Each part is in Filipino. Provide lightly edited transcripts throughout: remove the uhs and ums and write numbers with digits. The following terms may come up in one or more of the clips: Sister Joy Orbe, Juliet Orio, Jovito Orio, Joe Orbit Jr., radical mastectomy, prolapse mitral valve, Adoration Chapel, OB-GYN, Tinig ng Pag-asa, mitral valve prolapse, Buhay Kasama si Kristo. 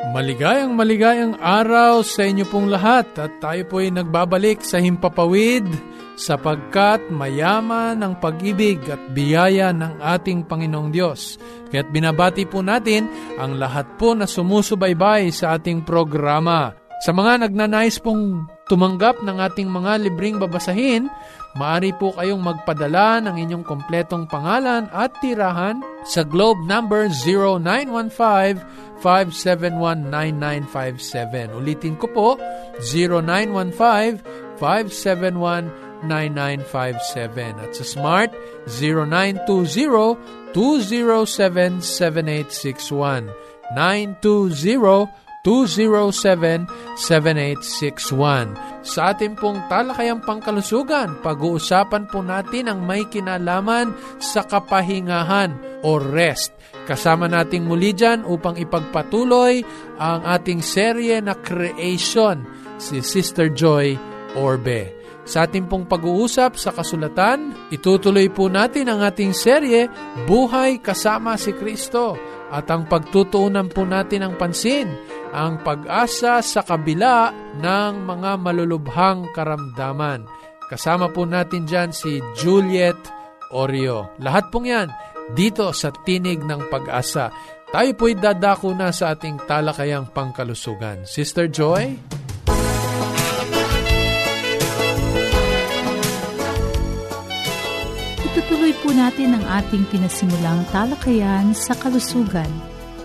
Maligayang araw sa inyo pong lahat at tayo po ay nagbabalik sa himpapawid sapagkat mayaman ang pag-ibig at biyaya ng ating Panginoong Diyos. Kaya't binabati po natin ang lahat po na sumusubaybay sa ating programa. Sa mga nagnanais pong tumanggap ng ating mga libreng babasahin, maaari po kayong magpadala ng inyong kompletong pangalan at tirahan sa globe number 0915-571-9957. Ulitin ko po, 0915-571-9957. At sa Smart, 0920-207-7861. 920-207-7861. Sa ating pong talakayang pangkalusugan, pag-uusapan po natin ang may kinalaman sa kapahingahan o rest. Kasama nating muli dyan upang ipagpatuloy ang ating serye na Creation, si Sister Joy Orbe. Sa ating pong pag-uusap sa kasulatan, itutuloy po natin ang ating serye, Buhay Kasama si Kristo. At ang pagtutuunan po natin ang pansin, ang pag-asa sa kabila ng mga malulubhang karamdaman. Kasama po natin dyan si Juliet Orio. Lahat pong yan dito sa Tinig ng Pag-asa. Tayo po'y dadako na sa ating talakayang pangkalusugan. Sister Joy? Itutuloy po natin ang ating pinasimulang talakayan sa kalusugan.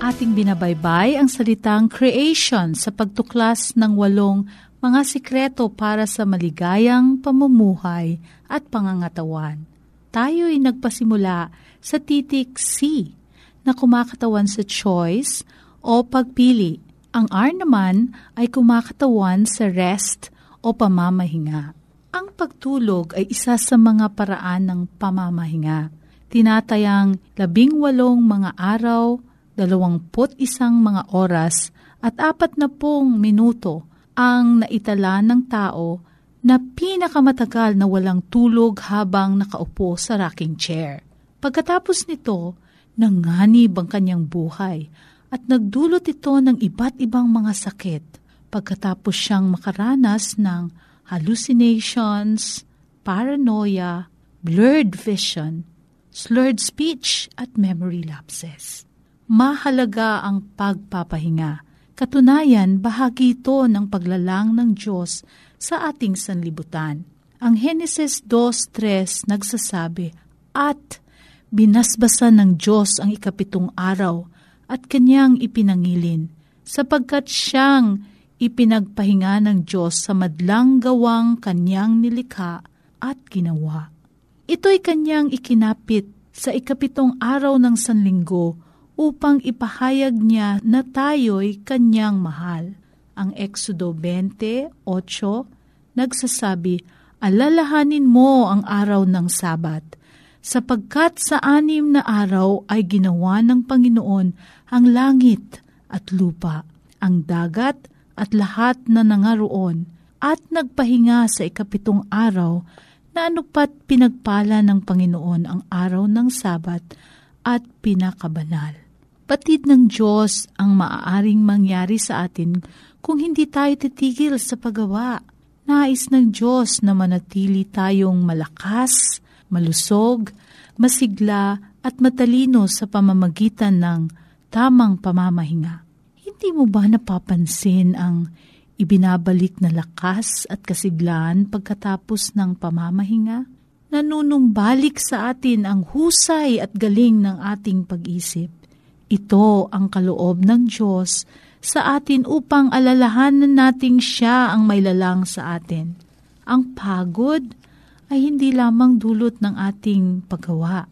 Ating binabaybay ang salitang creation sa pagtuklas ng 8 mga sikreto para sa maligayang pamumuhay at pangangatawan. Tayo'y nagpasimula sa titik C na kumakatawan sa choice o pagpili. Ang R naman ay kumakatawan sa rest o pamamahinga. Ang pagtulog ay isa sa mga paraan ng pamamahinga. Tinatayang 18 mga araw, 21 mga oras at 40 minuto ang naitala ng tao na pinakamatagal na walang tulog habang nakaupo sa rocking chair. Pagkatapos nito, nanganib ang kanyang buhay at nagdulot ito ng iba't ibang mga sakit. Pagkatapos siyang makaranas ng hallucinations, paranoia, blurred vision, slurred speech at memory lapses. Mahalaga ang pagpapahinga. Katunayan, bahagi ito ng paglalang ng Diyos sa ating sanlibutan. Ang Genesis 2:3 nagsasabi, at binasbasan ng Diyos ang 7th araw at kanyang ipinangilin, sapagkat siyang ipinagpahinga ng Diyos sa madlang gawang kanyang nilikha at ginawa. Ito'y kanyang ikinapit sa 7th araw ng sanlinggo upang ipahayag niya na tayo'y kanyang mahal. Ang Exodo 20:8 nagsasabi, alalahanin mo ang araw ng Sabat, sapagkat sa 6 na araw ay ginawa ng Panginoon ang langit at lupa, ang dagat at lahat na nangaroon, at nagpahinga sa 7th araw na anupat pinagpala ng Panginoon ang araw ng Sabat at pinakabanal. Batid ng Diyos ang maaaring mangyari sa atin kung hindi tayo titigil sa paggawa. Nais ng Diyos na manatili tayong malakas, malusog, masigla at matalino sa pamamagitan ng tamang pamamahinga. Hindi mo ba napapansin ang ibinabalik na lakas at kasiglaan pagkatapos ng pamamahinga. Nanunumbalik sa atin ang husay at galing ng ating pag-isip. Ito ang kaloob ng Diyos sa atin upang alalahanan nating siya ang may lalang sa atin. Ang pagod ay hindi lamang dulot ng ating paggawa.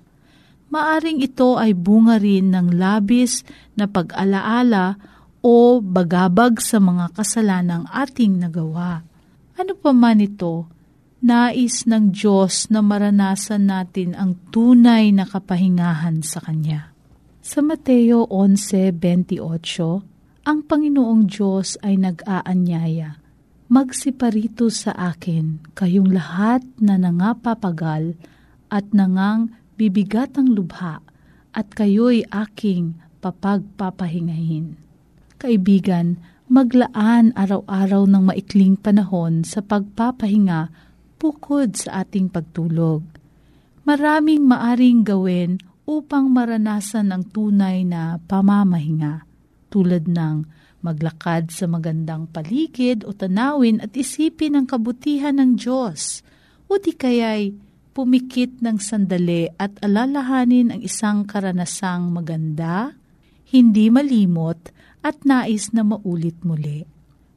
Maaring ito ay bunga rin ng labis na pag-alaala o bagabag sa mga kasalanang ating nagawa. Ano pa man ito, nais ng Diyos na maranasan natin ang tunay na kapahingahan sa Kanya. Sa Mateo 11:28, ang Panginoong Diyos ay nag-aanyaya, "Magsiparito sa akin kayong lahat na nangapapagal at nangang bibigat ang lubha, at kayo'y aking papagpapahingahin." Kaibigan, maglaan araw-araw ng maikling panahon sa pagpapahinga bukod sa ating pagtulog. Maraming maaring gawin upang maranasan ang tunay na pamamahinga, tulad ng maglakad sa magandang paligid o tanawin at isipin ang kabutihan ng Diyos, o di kaya'y pumikit ng sandali at alalahanin ang isang karanasang maganda, hindi malimot at nais na maulit muli.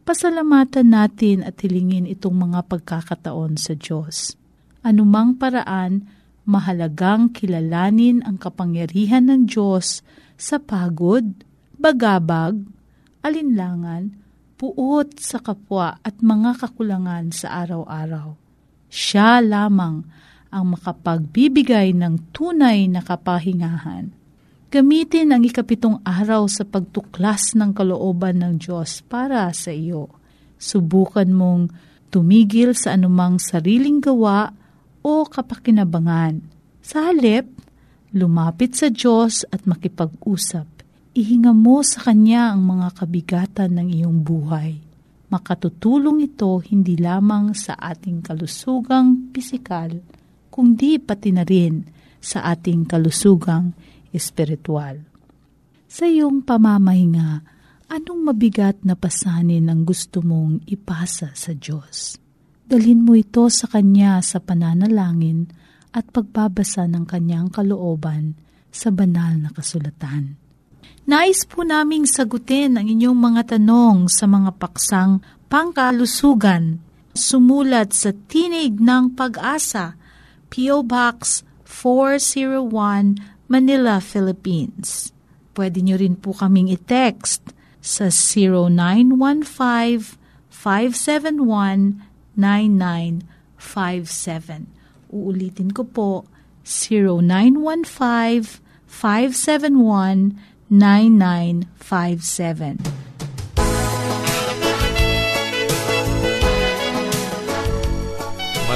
Pasalamatan natin at hilingin itong mga pagkakataon sa Diyos. Anumang paraan, mahalagang kilalanin ang kapangyarihan ng Diyos sa pagod, bagabag, alinlangan, puot sa kapwa at mga kakulangan sa araw-araw. Siya lamang ang makapagbibigay ng tunay na kapahingahan. Gamitin ang 17 araw sa pagtuklas ng kalooban ng Diyos para sa iyo. Subukan mong tumigil sa anumang sariling gawa o kapakinabangan. Sa halip, lumapit sa Diyos at makipag-usap. Ihinga mo sa Kanya ang mga kabigatan ng iyong buhay. Makatutulong ito hindi lamang sa ating kalusugang pisikal, kundi pati na rin sa ating kalusugang espiritual. Sa iyong pamamahinga, anong mabigat na pasanin ang gusto mong ipasa sa Diyos? Dalhin mo ito sa Kanya sa pananalangin at pagbabasa ng Kanyang kalooban sa banal na kasulatan. Nais po naming sagutin ang inyong mga tanong sa mga paksang pangkalusugan. Sumulat sa Tinig ng Pag-asa, P.O. Box 401, Manila, Philippines. Pwede nyo rin po kaming i-text sa 0915-571-9957. Uulitin ko po, 0915-571-9957.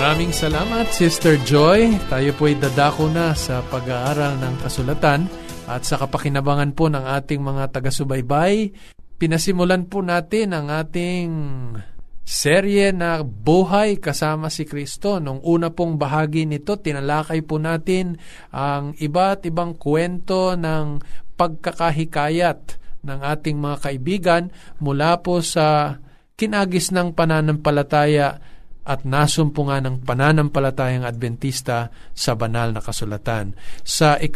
Maraming salamat, Sister Joy. Tayo po'y dadako na sa pag-aaral ng kasulatan at sa kapakinabangan po ng ating mga taga-subaybay. Pinasimulan po natin ang ating serye na Buhay Kasama si Kristo. Nung una pong bahagi nito, tinalakay po natin ang iba't ibang kwento ng pagkakahikayat ng ating mga kaibigan mula po sa kinagis ng pananampalataya at nasumpungan ng pananampalatayang Adventista sa banal na kasulatan. Sa 2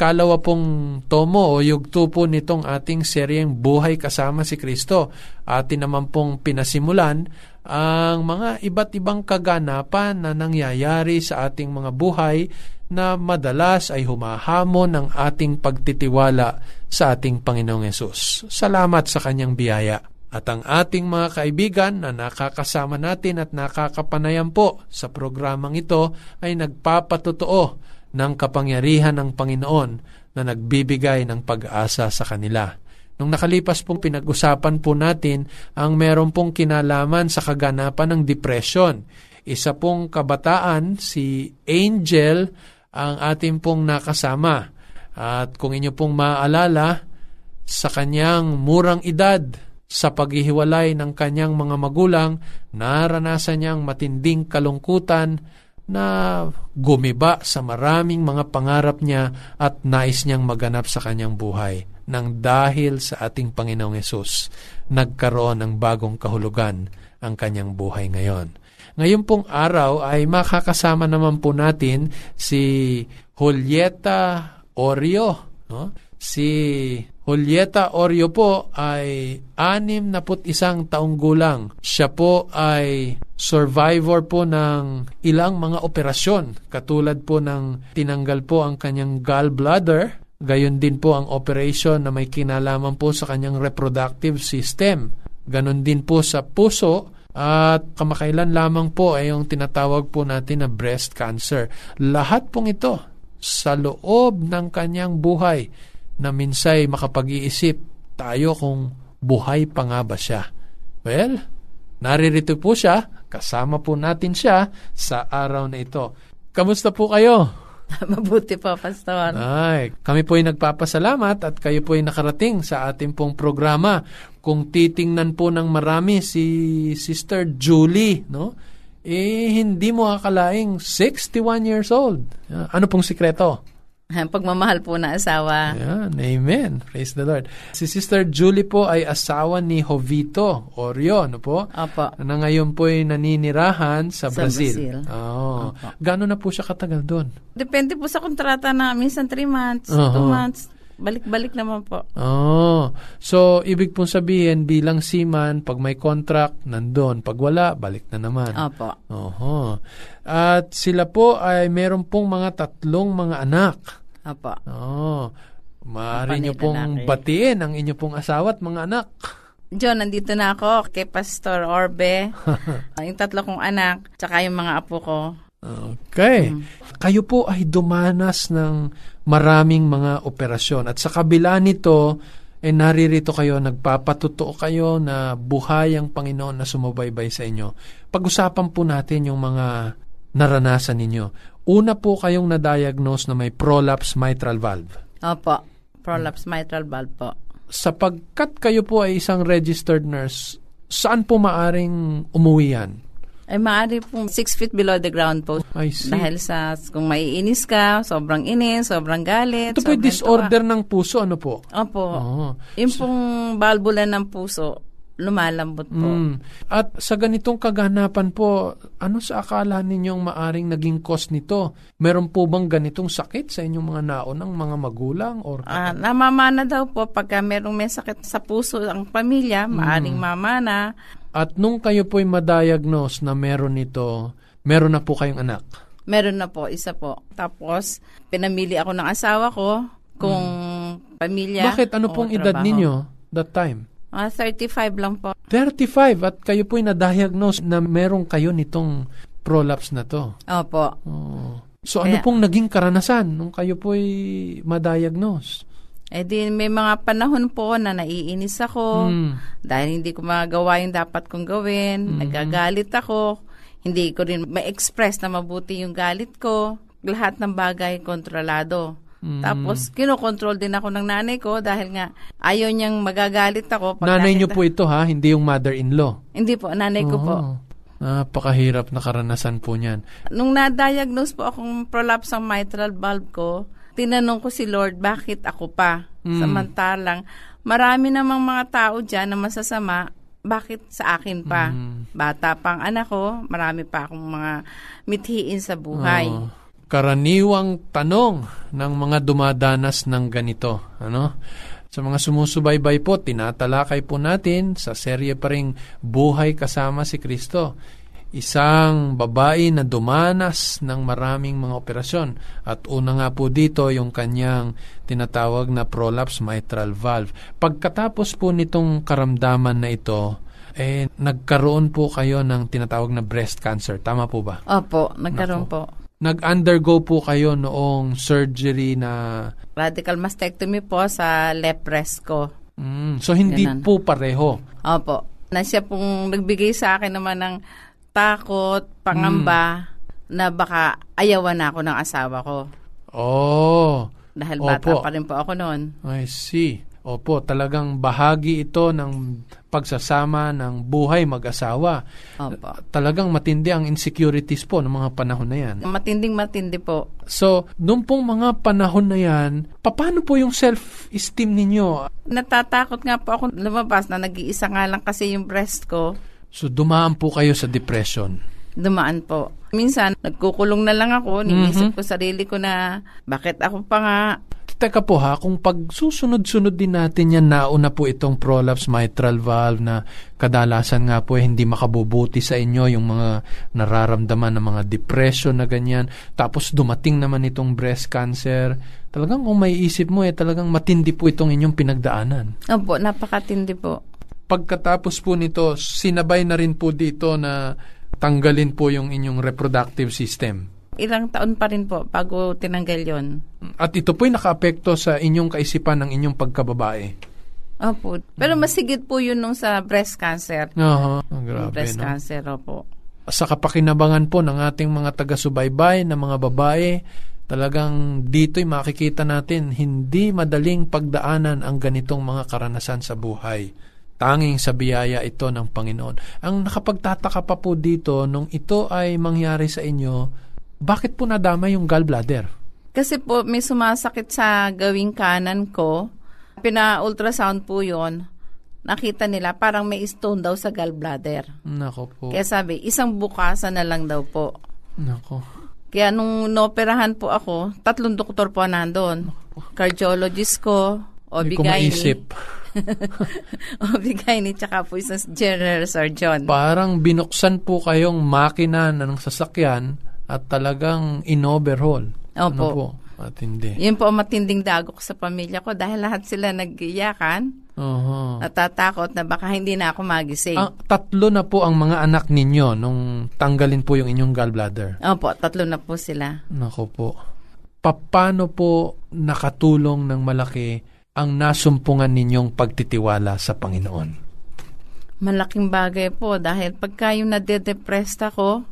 pong tomo o yugto po nitong ating seryeng Buhay Kasama si Kristo, atin naman pong pinasimulan ang mga iba't ibang kaganapan na nangyayari sa ating mga buhay na madalas ay humahamon ng ating pagtitiwala sa ating Panginoong Yesus. Salamat sa Kanyang biyaya. At ang ating mga kaibigan na nakakasama natin at nakakapanayam po sa programang ito ay nagpapatotoo ng kapangyarihan ng Panginoon na nagbibigay ng pag-asa sa kanila. Nung nakalipas pong pinag-usapan po natin ang meron pong kinalaman sa kaganapan ng depression. Isa pong kabataan, si Angel, ang ating pong nakasama. At kung inyo pong maaalala, sa kanyang murang edad, sa paghihiwalay ng kanyang mga magulang, naranasan niyang matinding kalungkutan na gumiba sa maraming mga pangarap niya at nais niyang maganap sa kanyang buhay. Nang dahil sa ating Panginoong Yesus, nagkaroon ng bagong kahulugan ang kanyang buhay ngayon. Ngayon pong araw ay makakasama naman po natin si Juliet Orio. No? Si Juliet Orio po ay 61 taong gulang. Siya po ay survivor po ng ilang mga operasyon, katulad po ng tinanggal po ang kanyang gallbladder, gayon din po ang operation na may kinalaman po sa kanyang reproductive system. Ganon din po sa puso. At kamakailan lamang po ay yung tinatawag po natin na breast cancer. Lahat pong ito sa loob ng kanyang buhay na minsay makapag-iisip tayo kung buhay pa nga ba siya. Well, naririto po siya, kasama po natin siya sa araw na ito. Kamusta po kayo? Mabuti po, Pastor. Ay, kami po ay nagpapasalamat at kayo po ay nakarating sa ating pong programa. Kung titingnan po ng marami si Sister Julie, no? Eh, hindi mo akalaing 61 years old. Ano pong sikreto? Pagmamahal po na asawa. Ayan, amen. Praise the Lord. Si Sister Julie po ay asawa ni Jovito Orio, no po? Opo. Na ngayon po ay naninirahan sa Brazil. Oh. Gano'n na po siya katagal doon? Depende po sa kontrata na minsan 3 months, 2 months. Balik-balik naman po. Oh. So, ibig pong sabihin, bilang seaman, pag may contract, nandun. Pag wala, balik na naman. Opo. Oho. At sila po ay meron pong mga 3 mga anak. Opo. Oh. Maaari nyo pong batiin ang inyo pong asawa at mga anak. John, nandito na ako kay Pastor Orbe. Yung 3 kong anak, tsaka yung mga apo ko. Okay. Kayo po ay dumanas ng maraming mga operasyon. At sa kabila nito, naririto kayo, nagpapatotoo kayo na buhay ang Panginoon na sumubaybay sa inyo. Pag-usapan po natin yung mga naranasan ninyo. Una po kayong na-diagnose na may prolapse mitral valve. Opo, prolapse mitral valve po. Sapagkat kayo po ay isang registered nurse, saan po maaring umuwi yan? Ay, maaari po 6 feet below the ground po. I see. Dahil sa, kung maiinis ka, sobrang inis, sobrang galit. Ito po disorder ng puso, ano po? Opo. Oh. Yung pong balbula ng puso, lumalambot po. At sa ganitong kaganapan po, ano sa akala ninyong maaring naging cause nito? Meron po bang ganitong sakit sa inyong mga naonang mga magulang? Or namamana daw po pagka merong may sakit sa puso ang pamilya, maaring mamana. At nung kayo po'y ma-diagnose na meron nito, meron na po kayong anak? Meron na po, isa po. Tapos, pinamili ako ng asawa ko kung pamilya. Bakit? Ano pong edad ninyo that time? 35 lang po. 35? At kayo po'y na-diagnose na meron kayo nitong prolapse na to? Opo. Oh. So, ano pong naging karanasan nung kayo po'y ma-diagnose? Eh di, may mga panahon po na naiinis ako dahil hindi ko magawa yung dapat kong gawin. Nagagalit ako. Hindi ko rin ma-express na mabuti yung galit ko. Lahat ng bagay kontrolado. Tapos, kinokontrol din ako ng nanay ko dahil nga ayaw niyang magagalit ako. Pag nanay niyo po ito ha? Hindi yung mother-in-law? Hindi po, nanay ko po. Napakahirap na karanasan po niyan. Nung na-diagnose po akong prolapse ng mitral valve ko, tinanong ko si Lord, bakit ako pa? Samantalang, marami namang mga tao dyan na masasama, bakit sa akin pa? Bata pang anak ko, marami pa akong mga mithiin sa buhay. Oh, karaniwang tanong ng mga dumadanas ng ganito. Ano? Sa mga sumusubaybay po, tinatalakay po natin sa serye pa ring Buhay Kasama si Kristo. Isang babae na dumanas ng maraming mga operasyon. At una nga po dito yung kanyang tinatawag na prolapse mitral valve. Pagkatapos po nitong karamdaman na ito, eh, nagkaroon po kayo ng tinatawag na breast cancer. Tama po ba? Opo, nagkaroon po. Nag-undergo po kayo noong surgery na radical mastectomy po sa left breast ko. So, hindi ganun po pareho? Opo. Na siya pong nagbigay sa akin naman ng takot, pangamba na baka ayawan na ako ng asawa ko. Oh. Dahil bata pa rin po ako noon. I see. Opo, talagang bahagi ito ng pagsasama ng buhay mag-asawa. Opo. Talagang matindi ang insecurities po ng mga panahon na yan. Matinding-matindi po. So, noong pong mga panahon na yan, paano po yung self-esteem ninyo? Natatakot nga po ako lumabas na nag-iisa nga lang kasi yung breast ko. So, dumaan po kayo sa depression? Dumaan po. Minsan, nagkukulong na lang ako. Ninisip ko sarili ko na, bakit ako pa nga? Teka po ha, kung pagsusunod-sunod din natin yan, nauna po itong prolapse mitral valve na kadalasan nga po hindi makabubuti sa inyo yung mga nararamdaman ng mga depression na ganyan. Tapos dumating naman itong breast cancer. Talagang kung may isip mo talagang matindi po itong inyong pinagdaanan. Opo, napakatindi po. Pagkatapos po nito, sinabay na rin po dito na tanggalin po yung inyong reproductive system. Ilang taon pa rin po bago tinanggal yon. At ito po'y nakaapekto sa inyong kaisipan ng inyong pagkababae. Opo. Pero masigit po yun nung sa breast cancer. Grabe, breast cancer, opo. Sa kapakinabangan po ng ating mga taga-subaybay na mga babae, talagang dito'y makikita natin hindi madaling pagdaanan ang ganitong mga karanasan sa buhay. Tanging sa biyaya ito ng Panginoon. Ang nakapagtataka pa po dito, nung ito ay mangyari sa inyo, bakit po nadama yung gallbladder? Kasi po may sumasakit sa gawing kanan ko. Pina-ultrasound po yun. Nakita nila parang may stone daw sa gallbladder. Nako po. Kaya sabi, isang bukasan na lang daw po. Nako. Kaya nung inoperahan po ako, 3 doktor po nandun. Cardiologist ko, OB-GYN, tsaka po isang general surgeon. Parang binuksan po kayong makina ng sasakyan at talagang in-overhaul. Opo. Ano po? Matindi. Yun po matinding dagok sa pamilya ko dahil lahat sila nag-iyakan. Natatakot na baka hindi na ako magising. 3 na po ang mga anak ninyo nung tanggalin po yung inyong gallbladder. Opo, 3 na po sila. Nako po. Paano po nakatulong ng malaki ang nasumpungan ninyong pagtitiwala sa Panginoon? Malaking bagay po dahil pagka yung nade-depressed ako,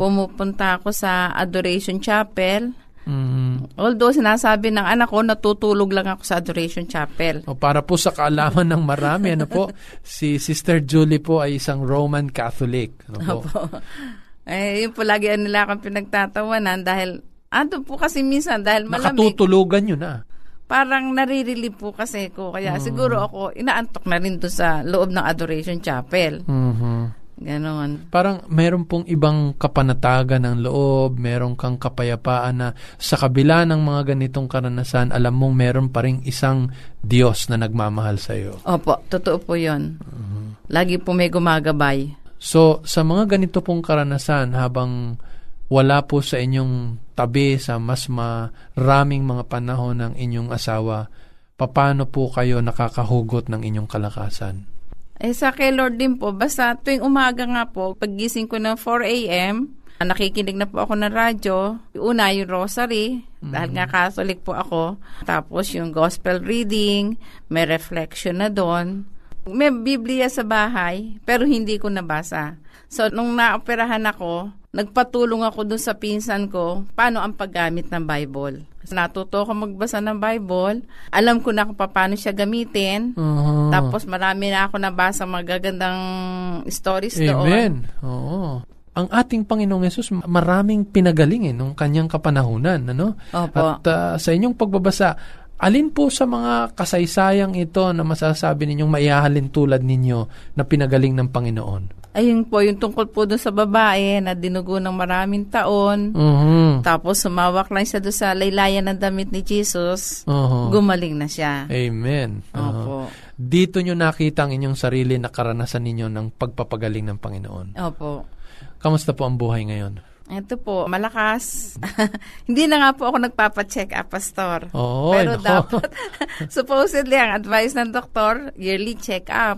pumupunta ako sa Adoration Chapel. Although sinasabi ng anak ko, natutulog lang ako sa Adoration Chapel. O, para po sa kaalaman ng marami, ano po, si Sister Julie po ay isang Roman Catholic. Ano po? Eh, yun po lagi nila akong pinagtatawanan dahil, po kasi minsan, dahil malamig. Nakatutulogan yun ah. Parang naririli po kasi ko. Kaya siguro ako, inaantok na rin doon sa loob ng Adoration Chapel. Ganon. Parang meron pong ibang kapanatagan ng loob, meron kang kapayapaan na sa kabila ng mga ganitong karanasan, alam mong meron pa rin isang Diyos na nagmamahal sa iyo. Opo, totoo po yun. Lagi po may gumagabay. So, sa mga ganito pong karanasan, habang wala po sa inyong tabi sa mas maraming mga panahon ng inyong asawa, paano po kayo nakakahugot ng inyong kalakasan? Eh, sa kay Lord din po, basta tuwing umaga nga po, paggising ko ng 4 a.m, nakikinig na po ako ng radyo. Una, yung rosary, dahil nga Catholic po ako. Tapos yung gospel reading, may reflection na doon. May Biblia sa bahay, pero hindi ko nabasa. So, nung naoperahan ako, nagpatulong ako doon sa pinsan ko, paano ang paggamit ng Bible. Natuto ko magbasa ng Bible. Alam ko na kung paano siya gamitin. Tapos marami na ako nabasa magagandang stories doon. Amen. Oo. Ang ating Panginoong Yesus, maraming pinagaling nung kanyang kapanahunan. Ano? Opo. At sa inyong pagbabasa, alin po sa mga kasaysayang ito na masasabi ninyong maihahalin tulad ninyo na pinagaling ng Panginoon? Ayun po, yung tungkol po doon sa babae na dinugo ng maraming taon. Tapos sumawak lang siya doon sa laylayan ng damit ni Jesus. Gumaling na siya. Amen. Opo. Dito nyo nakita ang inyong sarili na karanasan ninyo ng pagpapagaling ng Panginoon. Opo. Kamusta po ang buhay ngayon? Ito po, malakas. Hindi na nga po ako nagpapacheck up, Pastor. Pero dapat, supposedly, ang advice ng doktor, yearly check up.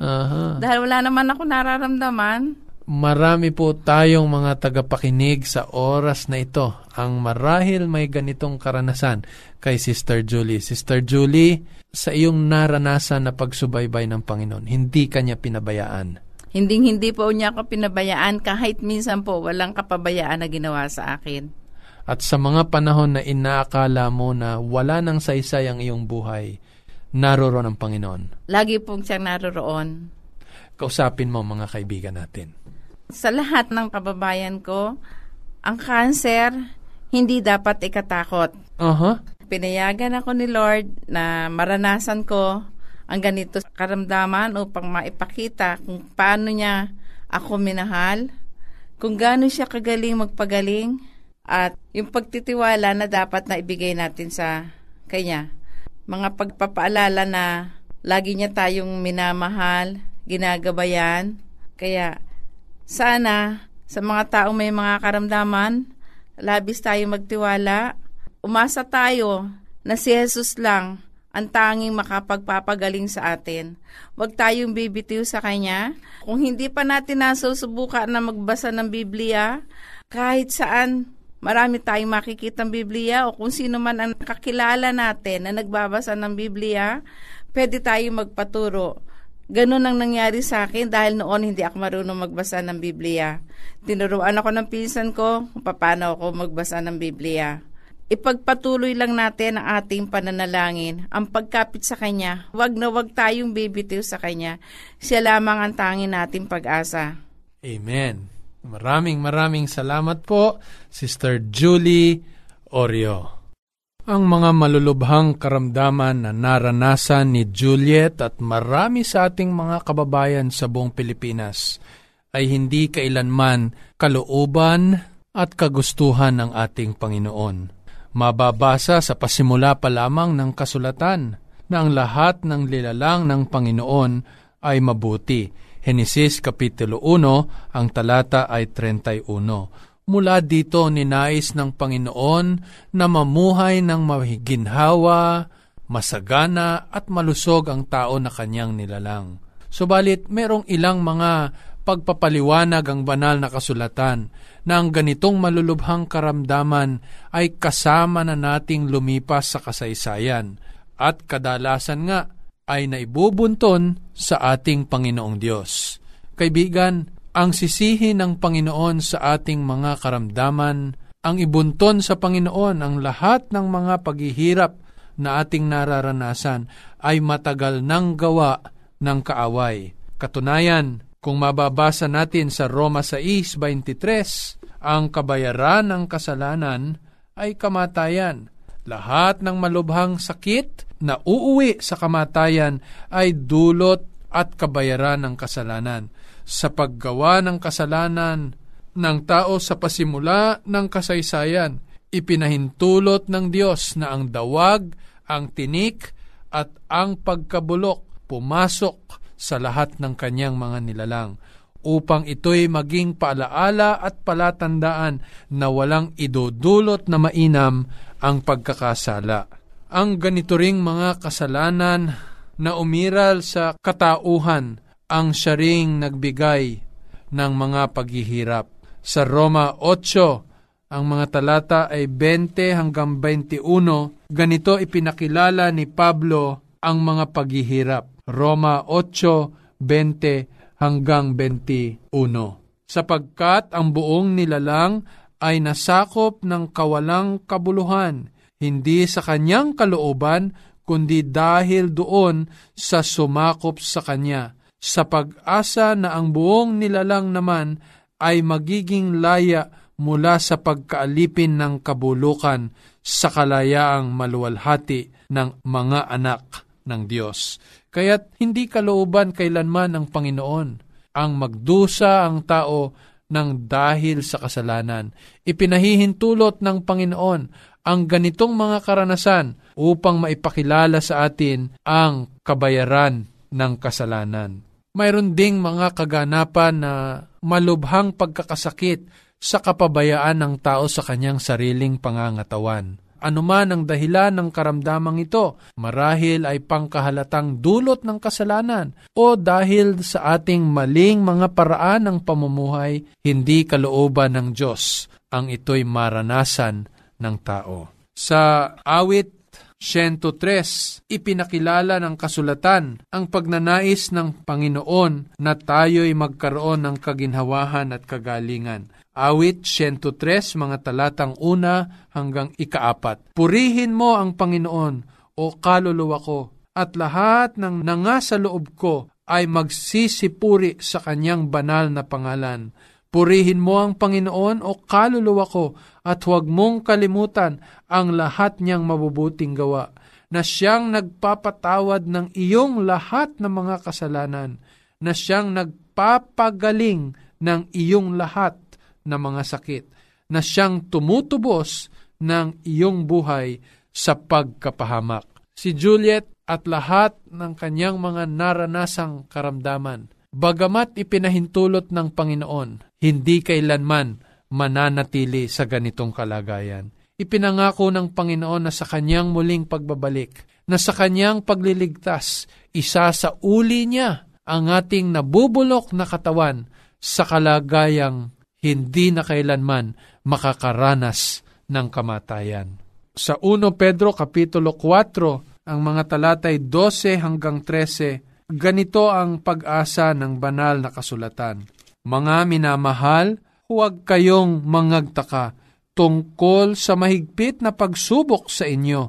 Dahil wala naman ako nararamdaman. Marami po tayong mga tagapakinig sa oras na ito ang marahil may ganitong karanasan kay Sister Julie. Sister Julie, sa iyong naranasan na pagsubaybay ng Panginoon, hindi kanya pinabayaan. Hindi po niya ako pinabayaan kahit minsan po walang kapabayaan na ginawa sa akin. At sa mga panahon na inaakala mo na wala nang saysay ang iyong buhay, naroroon ang Panginoon. Lagi pong siyang naroroon. Kausapin mo mga kaibigan natin. Sa lahat ng kababayan ko, ang cancer hindi dapat ikatakot. Pinayagan ako ni Lord na maranasan ko ang ganito karamdaman upang maipakita kung paano niya ako minahal, kung gaano siya kagaling magpagaling, at yung pagtitiwala na dapat na ibigay natin sa Kanya. Mga pagpapaalala na lagi niya tayong minamahal, ginagabayan. Kaya sana sa mga taong may mga karamdaman, labis tayong magtiwala. Umasa tayo na si Jesus lang ang tanging makapagpapagaling sa atin. Huwag tayong bibitiw sa Kanya. Kung hindi pa natin nasusubukan na magbasa ng Biblia, kahit saan marami tayong makikita ng Biblia o kung sino man ang kakilala natin na nagbabasa ng Biblia, pwede tayong magpaturo. Ganun ang nangyari sa akin dahil noon hindi ako marunong magbasa ng Biblia. Tinuruan ako ng pinsan ko kung paano ako magbasa ng Biblia. Ipagpatuloy lang natin ang ating pananalangin, ang pagkapit sa Kanya. Huwag na huwag tayong bibitiw sa Kanya. Siya lamang ang tanging nating pag-asa. Amen. Maraming salamat po, Sister Julie Orio. Ang mga malulubhang karamdaman na naranasan ni Juliet at marami sa ating mga kababayan sa buong Pilipinas ay hindi kailanman kalooban at kagustuhan ng ating Panginoon. Mababasa sa pasimula pa lamang ng kasulatan na ang lahat ng nilalang ng Panginoon ay mabuti. Henesis Kapitulo 1, ang talata ay 31. Mula dito ninais ng Panginoon na mamuhay ng mahiginhawa, masagana at malusog ang tao na kanyang nilalang. Subalit merong ilang mga pagpapaliwanag ang banal na kasulatan na ang ganitong malulubhang karamdaman ay kasama na nating lumipas sa kasaysayan at kadalasan nga ay naibubunton sa ating Panginoong Diyos. Kaibigan, ang sisihin ng Panginoon sa ating mga karamdaman, ang ibunton sa Panginoon ang lahat ng mga paghihirap na ating nararanasan ay matagal nang gawa ng kaaway. Katunayan, kung mababasa natin sa Roma 6:23, ang kabayaran ng kasalanan ay kamatayan. Lahat ng malubhang sakit na uuwi sa kamatayan ay dulot at kabayaran ng kasalanan. Sa paggawa ng kasalanan ng tao sa pasimula ng kasaysayan, ipinahintulot ng Diyos na ang dawag, ang tinik, at ang pagkabulok pumasok sa lahat ng kanyang mga nilalang, upang ito'y maging paalaala at palatandaan na walang idudulot na mainam ang pagkakasala. Ang ganito ring mga kasalanan na umiral sa katauhan ang siya ring nagbigay ng mga paghihirap. Sa Roma 8, ang mga talata ay 20 hanggang 21, ganito ipinakilala ni Pablo ang mga paghihirap. Roma 8:20 hanggang 21. Sapagkat ang buong nilalang ay nasakop ng kawalang kabuluhan, hindi sa kanyang kalooban, kundi dahil doon sa sumakop sa kanya, sa pag-asa na ang buong nilalang naman ay magiging laya mula sa pagkaalipin ng kabulukan sa kalayaang maluwalhati ng mga anak ng Diyos. Kaya't hindi kalooban kailanman ng Panginoon ang magdusa ang tao ng dahil sa kasalanan. Ipinahihintulot ng Panginoon ang ganitong mga karanasan upang maipakilala sa atin ang kabayaran ng kasalanan. Mayroon ding mga kaganapan na malubhang pagkakasakit sa kapabayaan ng tao sa kanyang sariling pangangatawan. Anuman ang dahilan ng karamdamang ito, marahil ay pangkahalatang dulot ng kasalanan o dahil sa ating maling mga paraan ng pamumuhay, hindi kalooban ng Diyos ang ito'y maranasan ng tao. Sa awit 103, ipinakilala ng kasulatan ang pagnanais ng Panginoon na tayo'y magkaroon ng kaginhawahan at kagalingan. Awit 103, mga talatang 1 hanggang 4. Purihin mo ang Panginoon, o kaluluwa ko, at lahat ng nangasa loob ko ay magsisipuri sa kanyang banal na pangalan. Purihin mo ang Panginoon, o kaluluwa ko, at huwag mong kalimutan ang lahat niyang mabubuting gawa, na siyang nagpapatawad ng iyong lahat ng mga kasalanan, na siyang nagpapatawad nagpapagaling ng iyong lahat na mga sakit, na siyang tumutubos ng iyong buhay sa pagkapahamak. Si Juliet at lahat ng kanyang mga naranasang karamdaman, bagamat ipinahintulot ng Panginoon, hindi kailanman mananatili sa ganitong kalagayan. Ipinangako ng Panginoon na sa kanyang muling pagbabalik, na sa kanyang pagliligtas, isa sa uli niya ang ating nabubulok na katawan sa kalagayang hindi na kailanman makakaranas ng kamatayan. Sa 1 Pedro Kapitulo 4, ang mga talatay 12 hanggang 13, ganito ang pag-asa ng banal na kasulatan. Mga minamahal, huwag kayong mangagtaka tungkol sa mahigpit na pagsubok sa inyo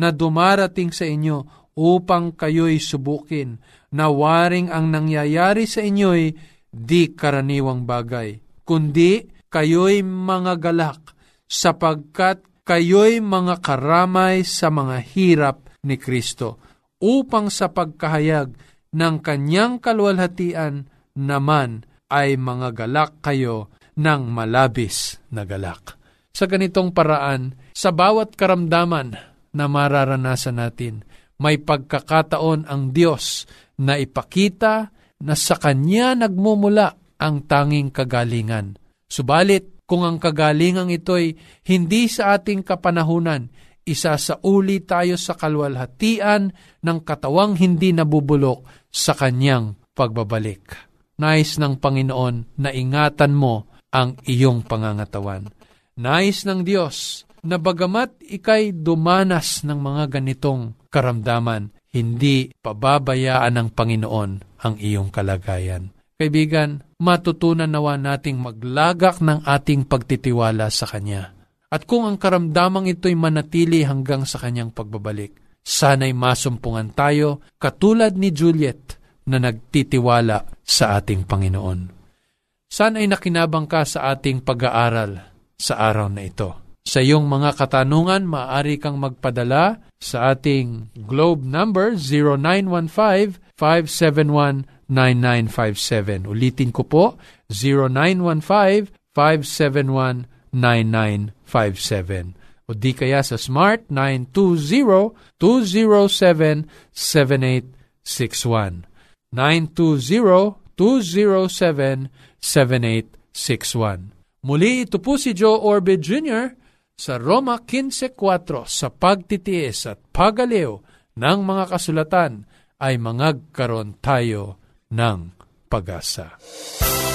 na dumarating sa inyo upang kayo'y subukin, na waring ang nangyayari sa inyo'y di karaniwang bagay, kundi kayo'y mga galak, sapagkat kayo'y mga karamay sa mga hirap ni Kristo, upang sa pagkahayag ng kanyang kaluwalhatian naman ay mga galak kayo ng malabis na galak. Sa ganitong paraan, sa bawat karamdaman na mararanasan natin, may pagkakataon ang Diyos na ipakita na sa Kanya nagmumula ang tanging kagalingan. Subalit, kung ang kagalingang ito'y hindi sa ating kapanahunan, isasauli tayo sa kaluwalhatian ng katawang hindi nabubulok sa Kanyang pagbabalik. Nais ng Panginoon na ingatan mo ang iyong pangangatawan. Nais ng Diyos na bagamat ika'y dumanas ng mga ganitong karamdaman, hindi pababayaan ng Panginoon ang iyong kalagayan. Kaibigan, matutunan nawa nating maglagak ng ating pagtitiwala sa Kanya. At kung ang karamdamang ito'y manatili hanggang sa Kanyang pagbabalik, sana'y masumpungan tayo katulad ni Juliet na nagtitiwala sa ating Panginoon. Sana'y nakinabang ka sa ating pag-aaral sa araw na ito. Sa iyong mga katanungan, maaari kang magpadala sa ating globe number 0915-571-9957. Ulitin ko po, 0915-571-9957. O di kaya sa Smart 920-207-7861. 920-207-7861. Muli, ito po si Joe Orbe Jr. sa Roma 15:4, sa pagtitiis at pagaliw ng mga kasulatan ay mangagkaroon tayo ng pag-asa.